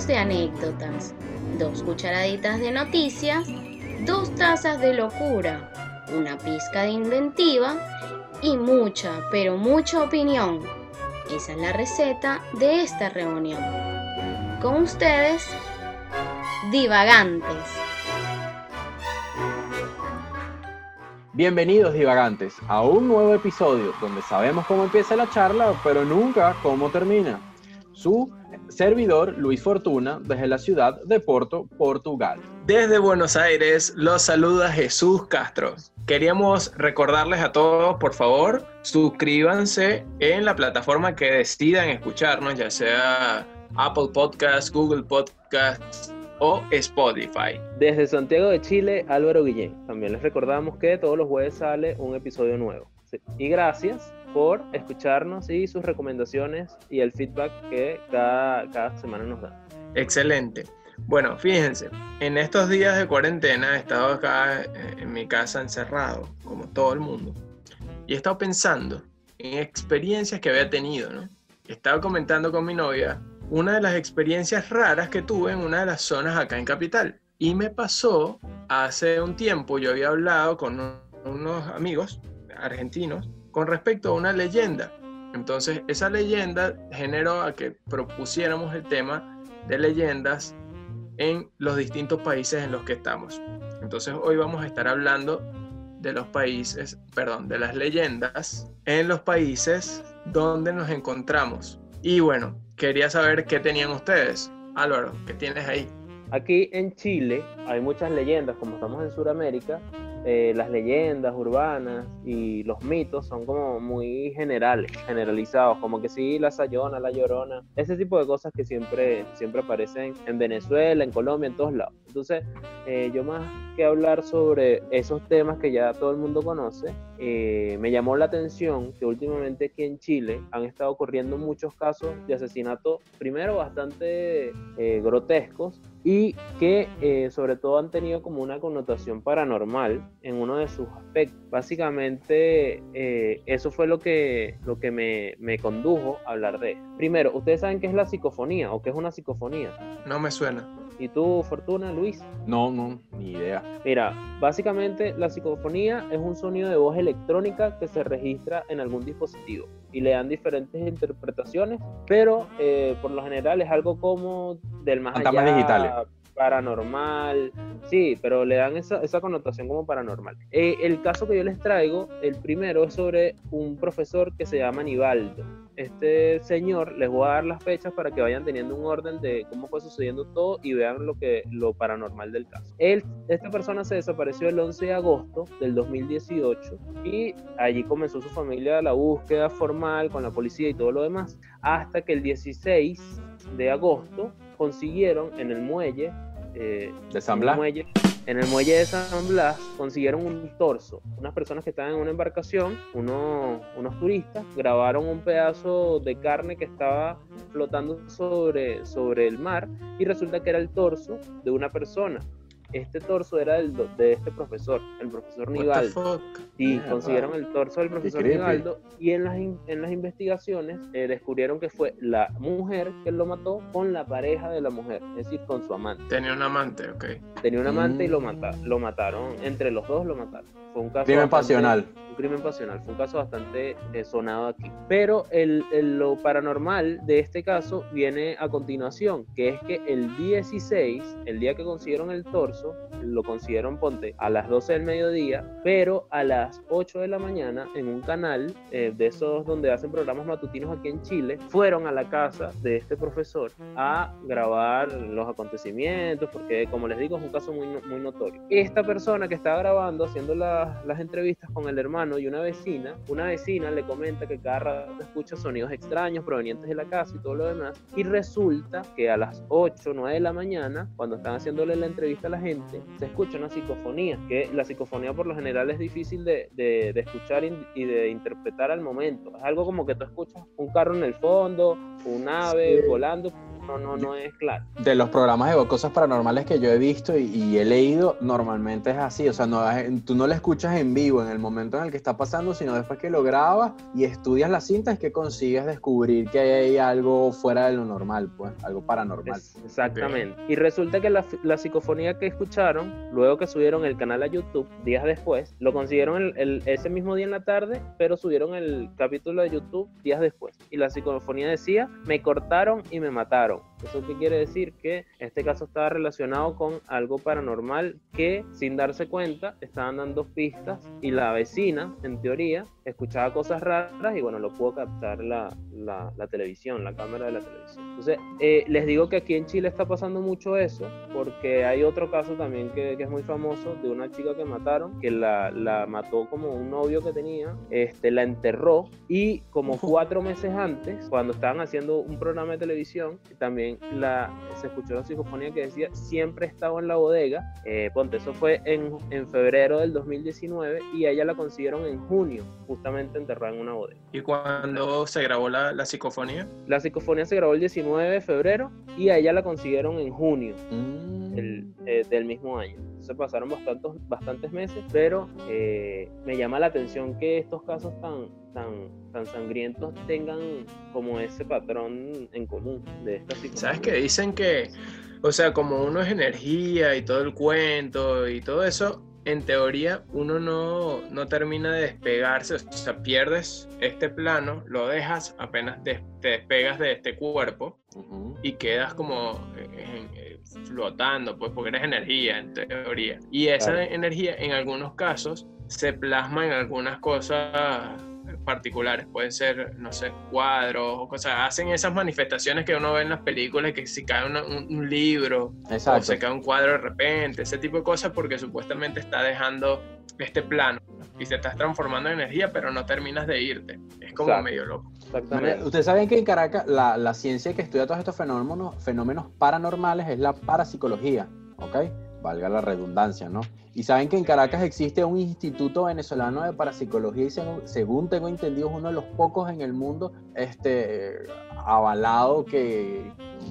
2 de anécdotas, 2 cucharaditas de noticias, 2 tazas de locura, una pizca de inventiva y mucha, pero mucha opinión. Esa es la receta de esta reunión. Con ustedes, Divagantes. Bienvenidos, Divagantes, a un nuevo episodio donde sabemos cómo empieza la charla, pero nunca cómo termina. Su servidor, Luis Fortuna, desde la ciudad de Porto, Portugal. Desde Buenos Aires, los saluda Jesús Castro. Queríamos recordarles a todos, por favor, suscríbanse en la plataforma que decidan escucharnos, ya sea Apple Podcasts, Google Podcasts o Spotify. Desde Santiago de Chile, Álvaro Guillén. También les recordamos que todos los jueves sale un episodio nuevo. Sí. Y gracias por escucharnos y sus recomendaciones y el feedback que cada semana nos dan. Excelente. Bueno, fíjense, en estos días de cuarentena he estado acá en mi casa encerrado, como todo el mundo, y he estado pensando en experiencias que había tenido, ¿no? He estado comentando con mi novia una de las experiencias raras que tuve en una de las zonas acá en Capital. Y me pasó hace un tiempo, yo había hablado con unos amigos argentinos con respecto a una leyenda. Entonces, esa leyenda generó a que propusiéramos el tema de leyendas en los distintos países en los que estamos. Entonces, hoy vamos a estar hablando de los países, de las leyendas en los países donde nos encontramos. Y bueno, quería saber qué tenían ustedes. Álvaro, ¿qué tienes ahí? Aquí en Chile hay muchas leyendas, como estamos en Sudamérica. Las leyendas urbanas y los mitos son como muy generalizados, como que sí, la Sayona, la Llorona, ese tipo de cosas que siempre aparecen en Venezuela, en Colombia, en todos lados. Entonces, yo más que hablar sobre esos temas que ya todo el mundo conoce, me llamó la atención que últimamente aquí en Chile han estado ocurriendo muchos casos de asesinato, primero bastante grotescos, y que sobre todo han tenido como una connotación paranormal en uno de sus aspectos. Básicamente eso fue lo que me condujo a hablar de esto. Primero, ¿ustedes saben qué es la psicofonía o qué es una psicofonía? No me suena. ¿Y tú, Fortuna, Luis? No, ni idea. Mira, básicamente la psicofonía es un sonido de voz electrónica que se registra en algún dispositivo y le dan diferentes interpretaciones, pero por lo general es algo como del más allá. Fantasmas digitales. Paranormal, sí, pero le dan esa connotación como paranormal. El caso que yo les traigo, el primero, es sobre un profesor que se llama Nivaldo. Este señor, les voy a dar las fechas para que vayan teniendo un orden de cómo fue sucediendo todo y vean lo paranormal del caso. Esta persona se desapareció el 11 de agosto del 2018 y allí comenzó su familia la búsqueda formal con la policía y todo lo demás, hasta que el 16 de agosto consiguieron en el muelle de San Blas. En el muelle de San Blas consiguieron un torso. Unas personas que estaban en una embarcación, unos turistas, grabaron un pedazo de carne que estaba flotando sobre el mar y resulta que era el torso de una persona. Este torso era de este profesor, el profesor Nivaldo. Y consiguieron el torso del profesor Nivaldo y en las investigaciones descubrieron que fue la mujer que lo mató con la pareja de la mujer, es decir, con su amante. Tenía un amante, ok. Tenía un amante y lo mataron, entre los dos lo mataron. Fue un caso crimen pasional, fue un caso bastante sonado aquí. Pero lo paranormal de este caso viene a continuación, que es que el 16, el día que consiguieron el torso, lo consiguieron, ponte, a las 12 del mediodía, pero a las 8 de la mañana, en un canal de esos donde hacen programas matutinos aquí en Chile, fueron a la casa de este profesor a grabar los acontecimientos, porque como les digo, es un caso muy, muy notorio. Esta persona que estaba grabando, haciendo las entrevistas con el hermano y una vecina le comenta que cada rato escucha sonidos extraños provenientes de la casa y todo lo demás, y resulta que a las 8, 9 de la mañana, cuando están haciéndole la entrevista a la gente, se escucha una psicofonía, que la psicofonía por lo general es difícil de escuchar y de interpretar al momento. Es algo como que tú escuchas un carro en el fondo, un ave volando, no es claro. De los programas de cosas paranormales que yo he visto y he leído, normalmente es así, o sea, tú no la escuchas en vivo en el momento en el que está pasando, sino después que lo grabas y estudias las cintas, es que consigues descubrir que hay algo fuera de lo normal, pues, algo paranormal. Exactamente. Y resulta que la psicofonía que escucharon, luego que subieron el canal a YouTube, días después, lo consiguieron ese mismo día en la tarde, pero subieron el capítulo de YouTube días después. Y la psicofonía decía, me cortaron y me mataron. ¿Eso qué quiere decir? Que este caso estaba relacionado con algo paranormal que, sin darse cuenta, estaban dando pistas y la vecina, en teoría, escuchaba cosas raras y, bueno, lo pudo captar la televisión, la cámara de la televisión. Entonces, les digo que aquí en Chile está pasando mucho eso, porque hay otro caso también que es muy famoso, de una chica que mataron, que la mató como un novio que tenía, la enterró, y como 4 meses antes, cuando estaban haciendo un programa de televisión, también se escuchó la psicofonía que decía, siempre estaba en la bodega. Ponte, eso fue en febrero del 2019 y ella la consiguieron en junio, justamente enterrada en una bodega. ¿Y cuándo se grabó la psicofonía? La psicofonía se grabó el 19 de febrero y a ella la consiguieron en junio del mismo año. Se pasaron bastantes meses, pero me llama la atención que estos casos tan sangrientos tengan como ese patrón en común de esta situación. ¿Sabes qué? Dicen que, o sea, como uno es energía y todo el cuento y todo eso, en teoría uno no termina de despegarse, o sea, pierdes este plano, lo dejas, apenas te despegas de este cuerpo y quedas como flotando, pues, porque eres energía en teoría. Y esa energía en algunos casos se plasma en algunas cosas particulares, pueden ser, no sé, cuadros o cosas, hacen esas manifestaciones que uno ve en las películas, que si cae un libro, exacto, o se cae un cuadro de repente, ese tipo de cosas, porque supuestamente está dejando este plano y se estás transformando en energía, pero no terminas de irte, es como exacto, medio loco. Exactamente. Ustedes saben que en Caracas la ciencia que estudia todos estos fenómenos paranormales es la parapsicología, ¿ok? Valga la redundancia, ¿no? Y saben que en Caracas existe un instituto venezolano de parapsicología y según tengo entendido es uno de los pocos en el mundo avalado que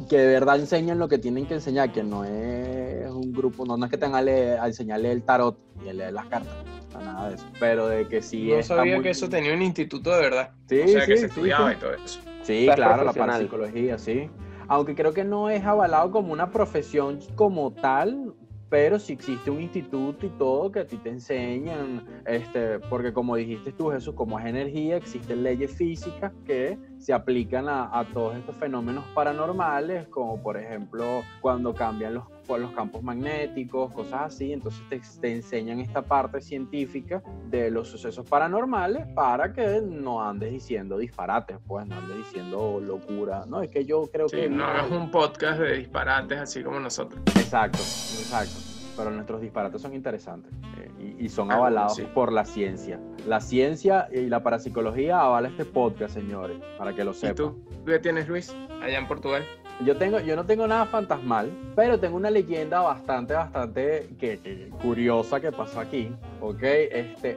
de verdad enseñan lo que tienen que enseñar, que no es un grupo, no es que tengan a enseñarle el tarot y leer las cartas, nada de eso, pero de que sí. No sabía que eso tenía un instituto de verdad, sí, o sea, sí, que se estudiaba y todo eso. Sí, claro, la parapsicología, sí. Aunque creo que no es avalado como una profesión como tal, pero si existe un instituto y todo que a ti te enseñan, porque como dijiste tú, Jesús, como es energía, existen leyes físicas que se aplican a todos estos fenómenos paranormales, como por ejemplo cuando cambian los campos magnéticos, cosas así, entonces te enseñan esta parte científica de los sucesos paranormales para que no andes diciendo disparates, pues no andes diciendo locura, ¿no? Es que yo creo que... no hagas un podcast de disparates así como nosotros. Exacto. Pero nuestros disparates son interesantes y son avalados por la ciencia. La ciencia y la parapsicología avala este podcast, señores, para que lo sepan. ¿Y tú? ¿Qué tienes, Luis, allá en Portugal? Yo no tengo nada fantasmal, pero tengo una leyenda bastante curiosa que pasó aquí, ¿ok?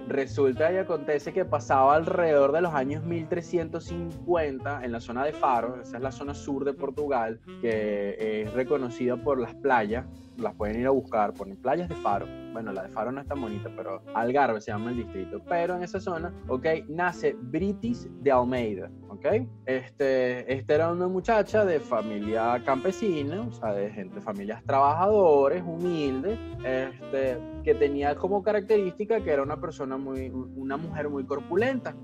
Resulta y acontece que pasaba alrededor de los años 1350 en la zona de Faro, esa es la zona sur de Portugal, que es reconocida por las playas, las pueden ir a buscar, ponen playas de Faro. Bueno, la de Faro no es tan bonita, pero Algarve se llama el distrito. Pero en esa zona, ok, nace Brites de Almeida, ok. Esta era una muchacha de familia campesina, o sea, de familias trabajadores, humildes, que tenía como característica que era una mujer muy corpulenta,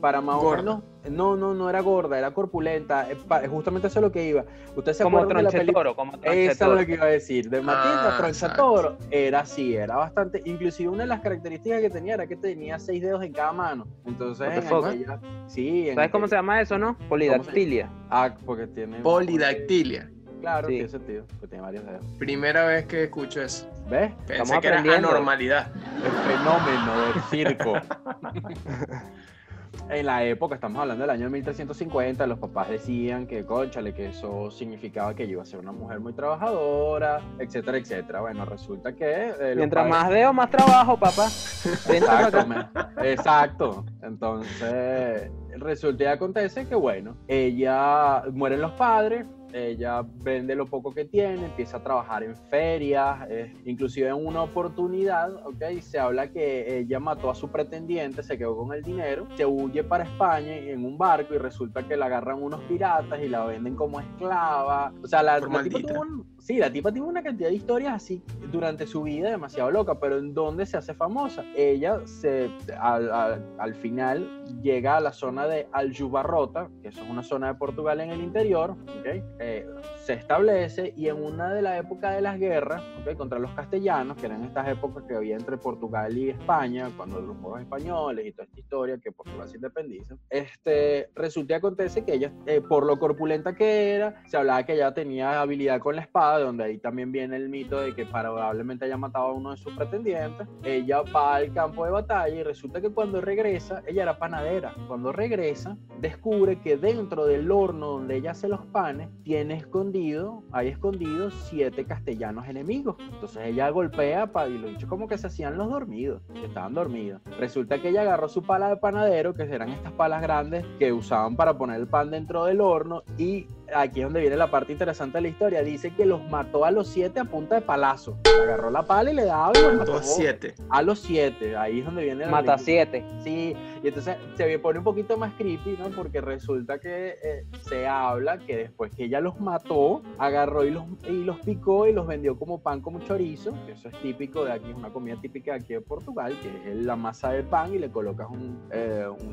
para más o menos. No era gorda, era corpulenta, justamente eso es lo que iba. ¿Usted se acuerda de la película? Como tronchetoro. Eso es lo que iba a decir, de Martín, tronchetoro, era así, era bastante, inclusive una de las características que tenía era que tenía 6 dedos en cada mano, entonces... ¿Sabes cómo se llama eso, no? Polidactilia. Porque tiene... Polidactilia. Claro, sí. Tiene sentido, porque tiene varios dedos. Primera vez que escucho eso. ¿Ves? Pensé que era anormalidad. El fenómeno del circo. En la época, estamos hablando del año 1350, los papás decían que, cónchale, que eso significaba que yo iba a ser una mujer muy trabajadora, etcétera, etcétera. Bueno, resulta que... mientras más dedo, más trabajo, papá. Exacto. Entonces, resulta y acontece que, bueno, ella mueren los padres, Ella vende lo poco que tiene, empieza a trabajar en ferias, inclusive en una oportunidad, ¿okay? Se habla que ella mató a su pretendiente, se quedó con el dinero, se huye para España en un barco y resulta que la agarran unos piratas y la venden como esclava. O sea, la tipa tuvo una cantidad de historias así durante su vida demasiado loca, pero ¿en dónde se hace famosa? Ella al final llega a la zona de Aljubarrota, que eso es una zona de Portugal en el interior, ¿okay? Se establece y en una de las épocas de las guerras, ¿okay? Contra los castellanos, que eran estas épocas que había entre Portugal y España, cuando los pueblos españoles y toda esta historia que Portugal se independiza, resulta y acontece que ella, por lo corpulenta que era, se hablaba que ella tenía habilidad con la espada, donde ahí también viene el mito de que probablemente haya matado a uno de sus pretendientes. Ella va al campo de batalla y resulta que cuando regresa, ella era panadera. Cuando regresa, descubre que dentro del horno donde ella hace los panes, hay escondidos 7 castellanos enemigos. Entonces ella golpea y lo dicho como que se hacían los dormidos, que estaban dormidos. Resulta que ella agarró su pala de panadero, que eran estas palas grandes que usaban para poner el pan dentro del horno, y aquí es donde viene la parte interesante de la historia. Dice que los mató a los 7 a punta de palazo. Agarró la pala y le daba y los mató a los siete. Ahí es donde viene mata a 7. Sí, y entonces se pone un poquito más creepy, ¿no? Porque resulta que se habla que después que ella los mató, agarró y los picó y los vendió como pan con chorizo, que eso es típico de aquí, es una comida típica de aquí de Portugal, que es la masa de pan y le colocas un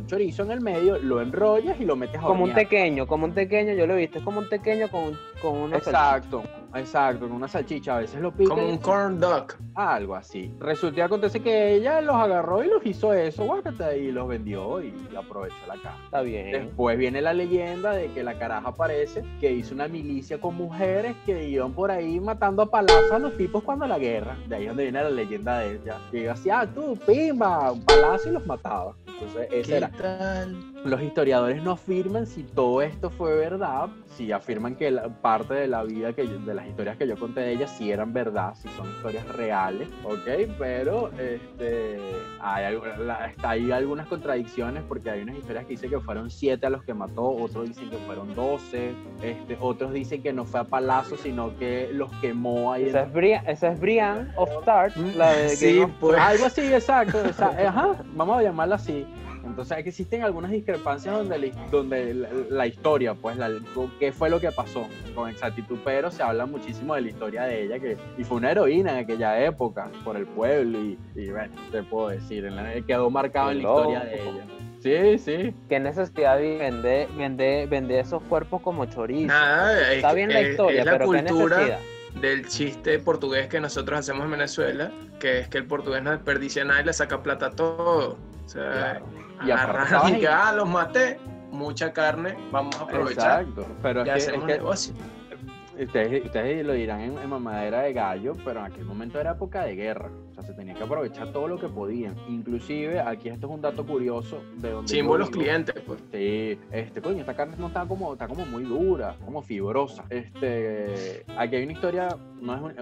chorizo en el medio, lo enrollas y lo metes a hornear. Como un tequeño, yo lo he visto, como un tequeño con una Exacto, con una salchicha, a veces lo pica. Como un corn dog. Algo así. Resulta y acontece que ella los agarró y los hizo eso, guácate, y los vendió y aprovechó la caja. Está bien. Después viene la leyenda de que la caraja aparece, que hizo una milicia con mujeres que iban por ahí matando a palazos a los tipos cuando la guerra. De ahí es donde viene la leyenda de ella. Llega así, tú, pimba, un palazo y los mataba. Entonces, esa era. ¿Qué tal? Los historiadores no afirman si todo esto fue verdad, si afirman que parte de la vida de las historias que yo conté de ella sí eran verdad, si son historias reales, ¿ok? Pero hay algunas contradicciones, porque hay unas historias que dicen que fueron 7 a los que mató, otros dicen que fueron 12, otros dicen que no fue a palazo, sino que los quemó ahí. Esa es Brian of Tart, la de sí, pues. Algo así, exacto. Ajá, vamos a llamarla así. Entonces existen algunas discrepancias donde la historia, pues, qué fue lo que pasó con exactitud, pero se habla muchísimo de la historia de ella, y fue una heroína en aquella época, por el pueblo, y bueno, te puedo decir, quedó marcado en la historia de ella. Sí, sí. ¿Qué necesidad de vender esos cuerpos como chorizo? Nada, está bien la historia, pero ¿qué necesidad? Del chiste portugués que nosotros hacemos en Venezuela, que es que el portugués no desperdicia nada y le saca plata a todo. O sea, claro. Y agarrar y que, los maté, mucha carne, vamos a aprovechar. Exacto, pero ya hacemos negocio. Ustedes lo dirán en mamadera de gallo, pero en aquel momento era época de guerra. O sea, se tenía que aprovechar todo lo que podían. Inclusive, aquí esto es un dato curioso de donde símbolos clientes, pues. Sí, esta carne no está como muy dura, como fibrosa. Aquí hay una historia,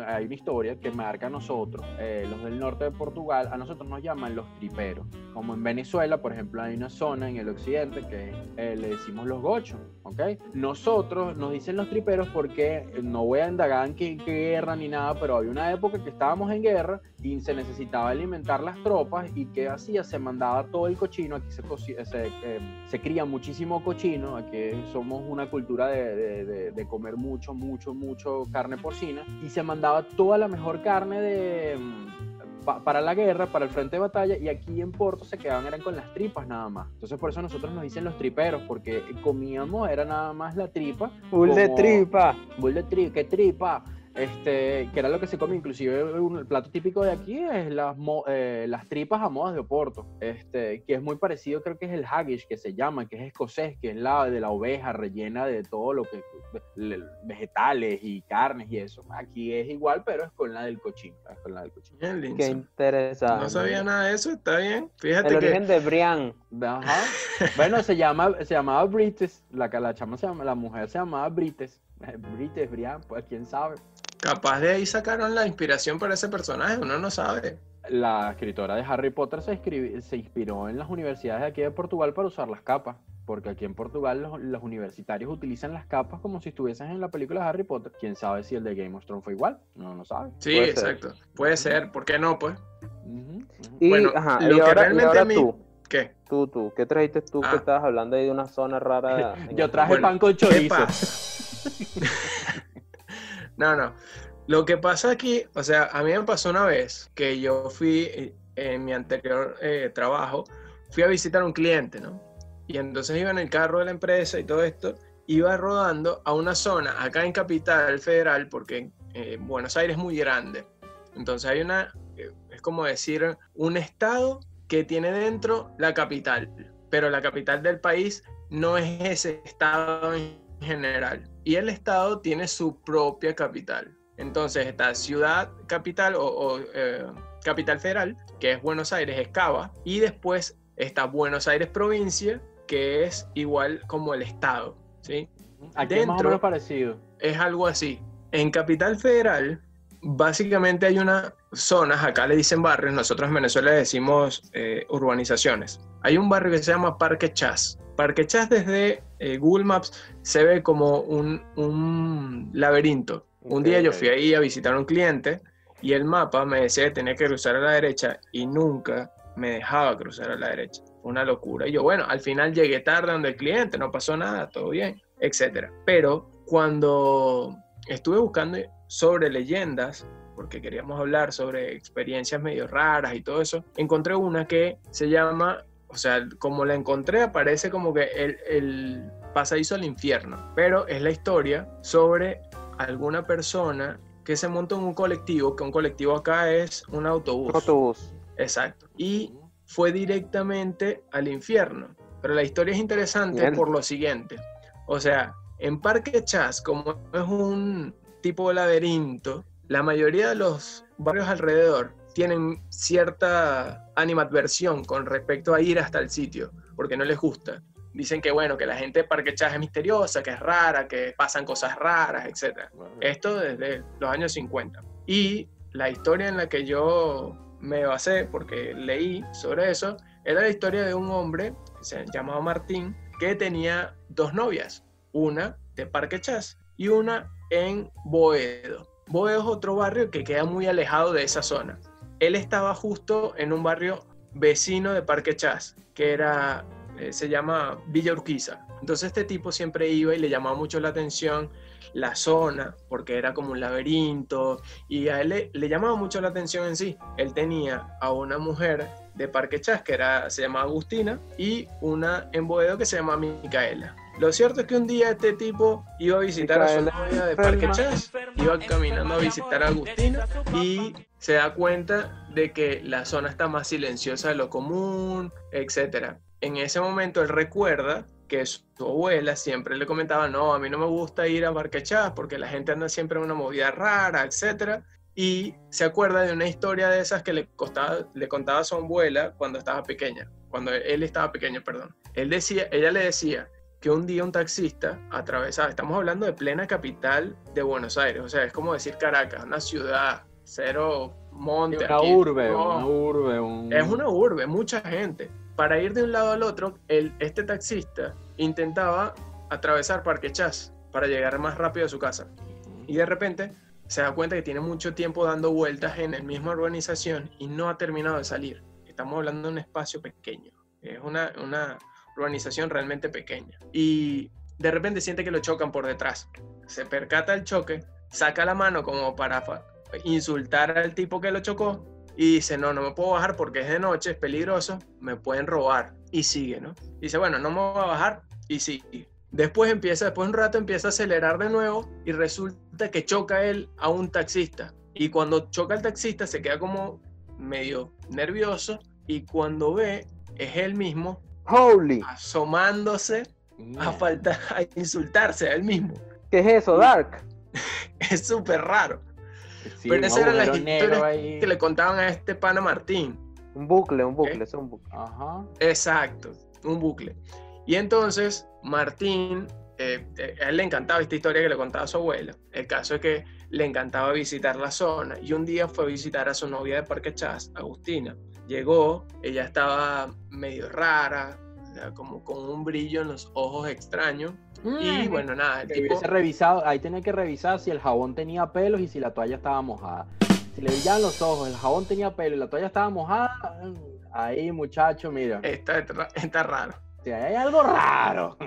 hay una historia que marca a nosotros, los del norte de Portugal, a nosotros nos llaman los triperos. Como en Venezuela, por ejemplo, hay una zona en el occidente que le decimos los gochos, ¿ok? Nosotros nos dicen los triperos porque no voy a indagar en qué guerra ni nada, pero había una época que estábamos en guerra y se necesitaba alimentar las tropas, y ¿qué hacía? Se mandaba todo el cochino. Aquí se cría muchísimo cochino, aquí somos una cultura de comer mucho carne porcina, y se mandaba toda la mejor carne para la guerra, para el frente de batalla, y aquí en Porto se quedaban eran con las tripas nada más. Entonces por eso nosotros nos dicen los triperos, porque comíamos era nada más la tripa. ¡Bull de tripa! Que era lo que se come. Inclusive el plato típico de aquí es las tripas a modas de Oporto, que es muy parecido, creo que es el haggis, que se llama, que es escocés, que es la de la oveja rellena de todo lo que vegetales y carnes y eso. Aquí es igual, pero es con la del cochino. Bien, qué interesante. No sabía nada de eso, está bien. Fíjate el origen de Brian. Ajá. Bueno, se llamaba Brites, la mujer se llamaba Brites. Brites, Brian, pues quién sabe. Capaz de ahí sacaron la inspiración para ese personaje, uno no sabe. La escritora de Harry Potter se inspiró en las universidades de aquí de Portugal para usar las capas. porque aquí en Portugal los universitarios utilizan las capas como si estuviesen en la película de Harry Potter. ¿Quién sabe si el de Game of Thrones fue igual? No lo sabe. Sí, puede exacto. Ser. Puede ser. ¿Por qué no, pues? Uh-huh. Y, bueno, ajá, lo y ahora, que realmente a mí... ¿Qué? Tú. ¿Qué trajiste tú que estabas hablando ahí de una zona rara? Yo traje pan con chorizo. No. Lo que pasa aquí, o sea, a mí me pasó una vez que yo fui, en mi anterior trabajo, fui a visitar a un cliente, ¿no? Y entonces iba en el carro de la empresa y todo esto, iba rodando a una zona acá en Capital Federal, porque Buenos Aires es muy grande. Entonces hay una, es como decir, un estado que tiene dentro la capital, pero la capital del país no es ese estado en general. Y el estado tiene su propia capital. Entonces está ciudad capital o capital federal, que es Buenos Aires, es CABA, y después está Buenos Aires Provincia, que es igual como el estado, ¿sí? Aquí dentro es más o menos parecido. Es algo así. En Capital Federal, básicamente hay unas zonas, acá le dicen barrios, nosotros en Venezuela le decimos urbanizaciones. Hay un barrio que se llama Parque Chas. Parque Chas desde Google Maps se ve como un laberinto. Okay, un día yo fui ahí a visitar a un cliente y el mapa me decía que tenía que cruzar a la derecha y nunca me dejaba cruzar a la derecha. Fue una locura. Y yo, bueno, al final llegué tarde donde el cliente, no pasó nada, todo bien, etc. Pero cuando estuve buscando sobre leyendas, porque queríamos hablar sobre experiencias medio raras y todo eso, encontré una que se llama, o sea, como la encontré, aparece como que el pasadizo al infierno. Pero es la historia sobre alguna persona que se monta en un colectivo, que un colectivo acá es un autobús. Exacto. Y fue directamente al infierno. Pero la historia es interesante por lo siguiente. O sea, en Parque Chas, como es un tipo de laberinto, la mayoría de los barrios alrededor tienen cierta animadversión con respecto a ir hasta el sitio, porque no les gusta. Dicen que, bueno, que la gente de Parque Chas es misteriosa, que es rara, que pasan cosas raras, etc. Esto desde los años 50. Y la historia en la que yo me basé, porque leí sobre eso, era la historia de un hombre que se llamaba Martín, que tenía dos novias, una de Parque Chas y una en Boedo. Boedo es otro barrio que queda muy alejado de esa zona. Él estaba justo en un barrio vecino de Parque Chas, que era, se llama Villa Urquiza. Entonces este tipo siempre iba y le llamaba mucho la atención la zona, porque era como un laberinto, y a él le llamaba mucho la atención en sí. Él tenía a una mujer de Parque Chas que se llamaba Agustina, y una en Boedo que se llamaba Micaela. Lo cierto es que un día este tipo iba a visitar Micaela, a su novia de Parque Chas, iba caminando a visitar a Agustina, y se da cuenta de que la zona está más silenciosa de lo común, etc. En ese momento él recuerda que su abuela siempre le comentaba, no, a mí no me gusta ir a Parque Chas porque la gente anda siempre en una movida rara, etc. Y se acuerda de una historia de esas que le contaba a su abuela cuando él estaba pequeño, perdón. Ella le decía que un día un taxista atravesaba, estamos hablando de plena capital de Buenos Aires, o sea, es como decir Caracas, una ciudad, cero monte. Es una urbe, mucha gente. Para ir de un lado al otro, este taxista intentaba atravesar Parque Chas para llegar más rápido a su casa. Y de repente se da cuenta que tiene mucho tiempo dando vueltas en la misma urbanización y no ha terminado de salir. Estamos hablando de un espacio pequeño. Es una urbanización realmente pequeña. Y de repente siente que lo chocan por detrás. Se percata del choque, saca la mano como para insultar al tipo que lo chocó. Y dice, no me puedo bajar porque es de noche, es peligroso, me pueden robar. Y sigue, ¿no? Dice, bueno, no me voy a bajar y sigue. Después de un rato empieza a acelerar de nuevo y resulta que choca él a un taxista. Y cuando choca al taxista se queda como medio nervioso y cuando ve es él mismo asomándose a insultarse a él mismo. ¿Qué es eso, Dark? Es súper raro. Sí, pero esas eran las historias que le contaban a este pana Martín. Un bucle, es un bucle. Ajá. Exacto, un bucle. Y entonces Martín, a él le encantaba esta historia que le contaba a su abuela. El caso es que le encantaba visitar la zona. Y un día fue a visitar a su novia de Parque Chas, Agustina. Llegó, ella estaba medio rara, sea, como con un brillo en los ojos extraño. Y bueno, nada, el tipo... revisado, ahí tenía que revisar si el jabón tenía pelos y si la toalla estaba mojada. Si le brillaban los ojos, el jabón tenía pelo y la toalla estaba mojada, ahí, muchacho, mira. Está raro. Sí, hay algo raro.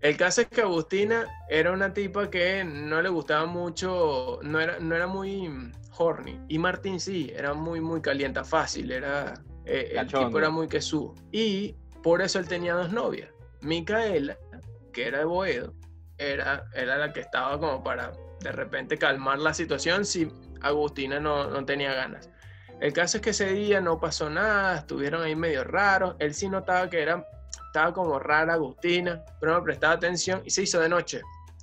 El caso es que Agustina era una tipa que no le gustaba mucho, no era muy horny. Y Martín sí, era muy, muy calienta fácil, era... el tipo era muy quesudo. Y por eso él tenía dos novias. Micaela, que era de Boedo, era la que estaba como para de repente calmar la situación si Agustina no tenía ganas. El caso es que ese día no pasó nada, estuvieron ahí medio raros. Él sí notaba que estaba como rara Agustina, pero no prestaba atención y se hizo de noche.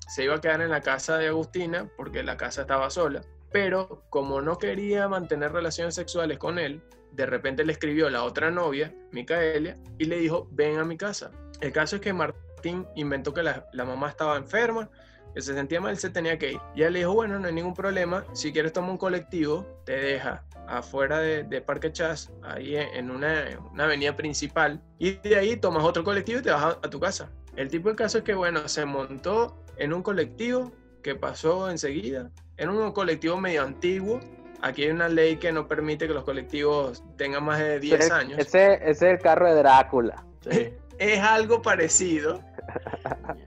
Se iba a quedar en la casa de Agustina porque la casa estaba sola. Pero como no quería mantener relaciones sexuales con él, de repente le escribió la otra novia, Micaela, y le dijo, ven a mi casa. El caso es que Martín inventó que la mamá estaba enferma, que se sentía mal, se tenía que ir. Y él le dijo, bueno, no hay ningún problema, si quieres toma un colectivo, te deja afuera de Parque Chas, ahí en una avenida principal, y de ahí tomas otro colectivo y te vas a tu casa. El tipo de caso es que, bueno, se montó en un colectivo que pasó enseguida, en un colectivo medio antiguo. Aquí hay una ley que no permite que los colectivos tengan más de 10 años. Ese es el carro de Drácula. Sí. Es algo parecido,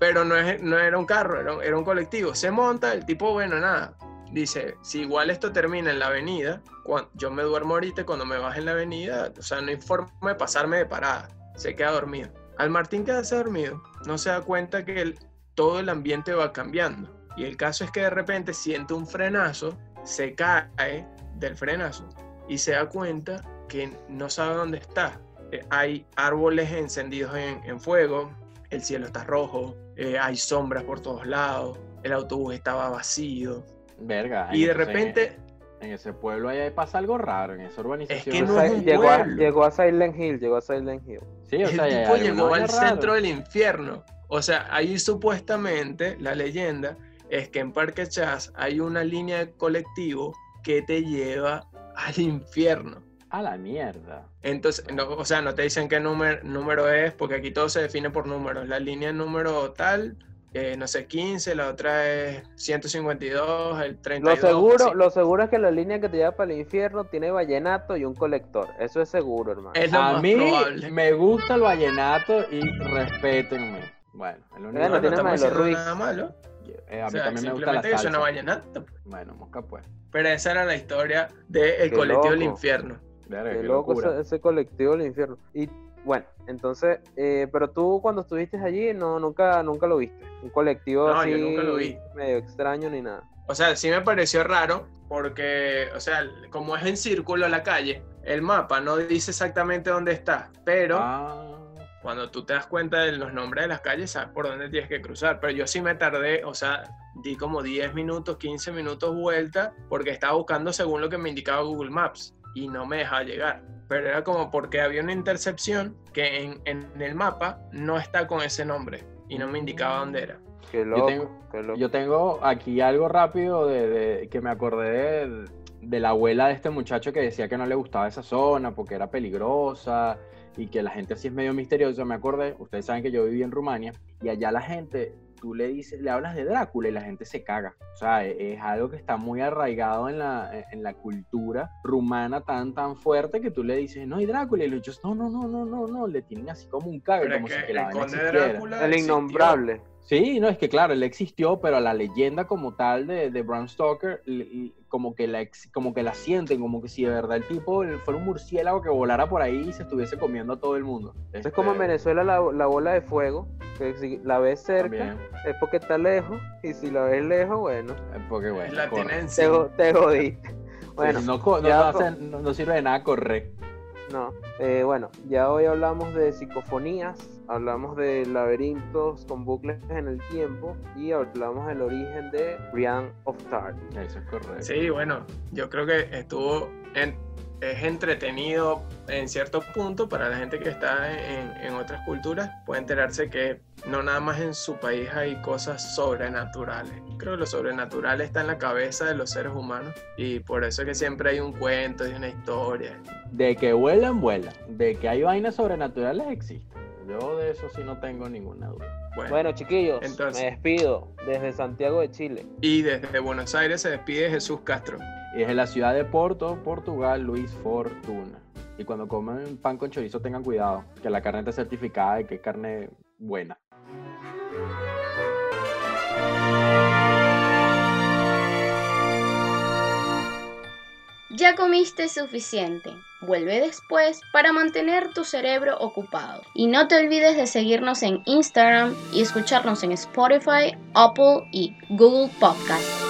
pero no era un carro, era un colectivo. Se monta, el tipo, bueno, nada. Dice, si igual esto termina en la avenida, yo me duermo ahorita, cuando me baje en la avenida, o sea, no hay forma de pasarme de parada. Se queda dormido. Al Martín quedarse dormido, no se da cuenta que todo el ambiente va cambiando. Y el caso es que de repente siente un frenazo, se cae del frenazo y se da cuenta que no sabe dónde está. Hay árboles encendidos en fuego, el cielo está rojo, hay sombras por todos lados, el autobús estaba vacío. Verga. Y de repente... En ese pueblo ahí pasa algo raro, en esa urbanización. Es que no es un pueblo. Llegó a Silent Hill, Sí, o sea, el tipo llegó al centro del infierno. O sea, ahí supuestamente la leyenda... es que en Parque Chas hay una línea de colectivo que te lleva al infierno. A la mierda. Entonces, no, o sea, no te dicen qué número es, porque aquí todo se define por números. La línea número tal, no sé, 15, la otra es 152, el 32. Lo seguro es que la línea que te lleva para el infierno tiene vallenato y un colector. Eso es seguro, hermano. Es lo más probable. A mí me gusta el vallenato y respétenme. Bueno, el único no tiene nada malo. A mí, o sea, también me gusta la salsa. Suena vallenato, pues. Bueno, mosca pues. Pero esa era la historia del colectivo del infierno. Qué loco ese colectivo del infierno. Y bueno, entonces, pero tú cuando estuviste allí, nunca lo viste. Un colectivo así, yo nunca lo vi. Medio extraño ni nada. O sea, sí me pareció raro porque, o sea, como es en círculo la calle, el mapa no dice exactamente dónde está, pero... Cuando tú te das cuenta de los nombres de las calles, sabes por dónde tienes que cruzar. Pero yo sí me tardé, o sea, di como 10 minutos, 15 minutos vuelta, porque estaba buscando según lo que me indicaba Google Maps y no me dejaba llegar. Pero era como porque había una intercepción que en el mapa no está con ese nombre y no me indicaba dónde era. Qué loco, yo tengo aquí algo rápido que me acordé de la abuela de este muchacho que decía que no le gustaba esa zona porque era peligrosa. Y que la gente así es medio misteriosa. Me acordé, ustedes saben que yo viví en Rumania y allá la gente, tú le hablas de Drácula y la gente se caga. O sea, es algo que está muy arraigado en la cultura rumana tan fuerte que tú le dices, no, y Drácula, y los chicos, no, le tienen así como un cague, como si el conde Drácula, el innombrable. Sí, no, es que claro, él existió, pero la leyenda como tal de Bram Stoker, como que la sienten, como que si de verdad el tipo fuera un murciélago que volara por ahí y se estuviese comiendo a todo el mundo. Es como en Venezuela la bola de fuego, que si la ves cerca, también. Es porque está lejos, y si la ves lejos, bueno. Es porque bueno. La tenencia. Te jodiste. Bueno, sí, no sirve de nada correr. No, bueno, ya hoy hablamos de psicofonías. Hablamos de laberintos con bucles en el tiempo y hablamos del origen de Realm of Dark. Eso es correcto. Sí, bueno, yo creo que es entretenido en cierto punto para la gente que está en otras culturas. Puede enterarse que no nada más en su país hay cosas sobrenaturales. Creo que lo sobrenatural está en la cabeza de los seres humanos y por eso es que siempre hay un cuento y una historia. De que vuelan, de que hay vainas sobrenaturales existen. Yo de eso sí no tengo ninguna duda. Bueno, chiquillos, entonces, me despido desde Santiago de Chile. Y desde Buenos Aires se despide Jesús Castro. Y desde la ciudad de Porto, Portugal, Luis Fortuna. Y cuando coman pan con chorizo tengan cuidado, que la carne está certificada y que es carne buena. Ya comiste suficiente. Vuelve después para mantener tu cerebro ocupado. Y no te olvides de seguirnos en Instagram y escucharnos en Spotify, Apple y Google Podcasts.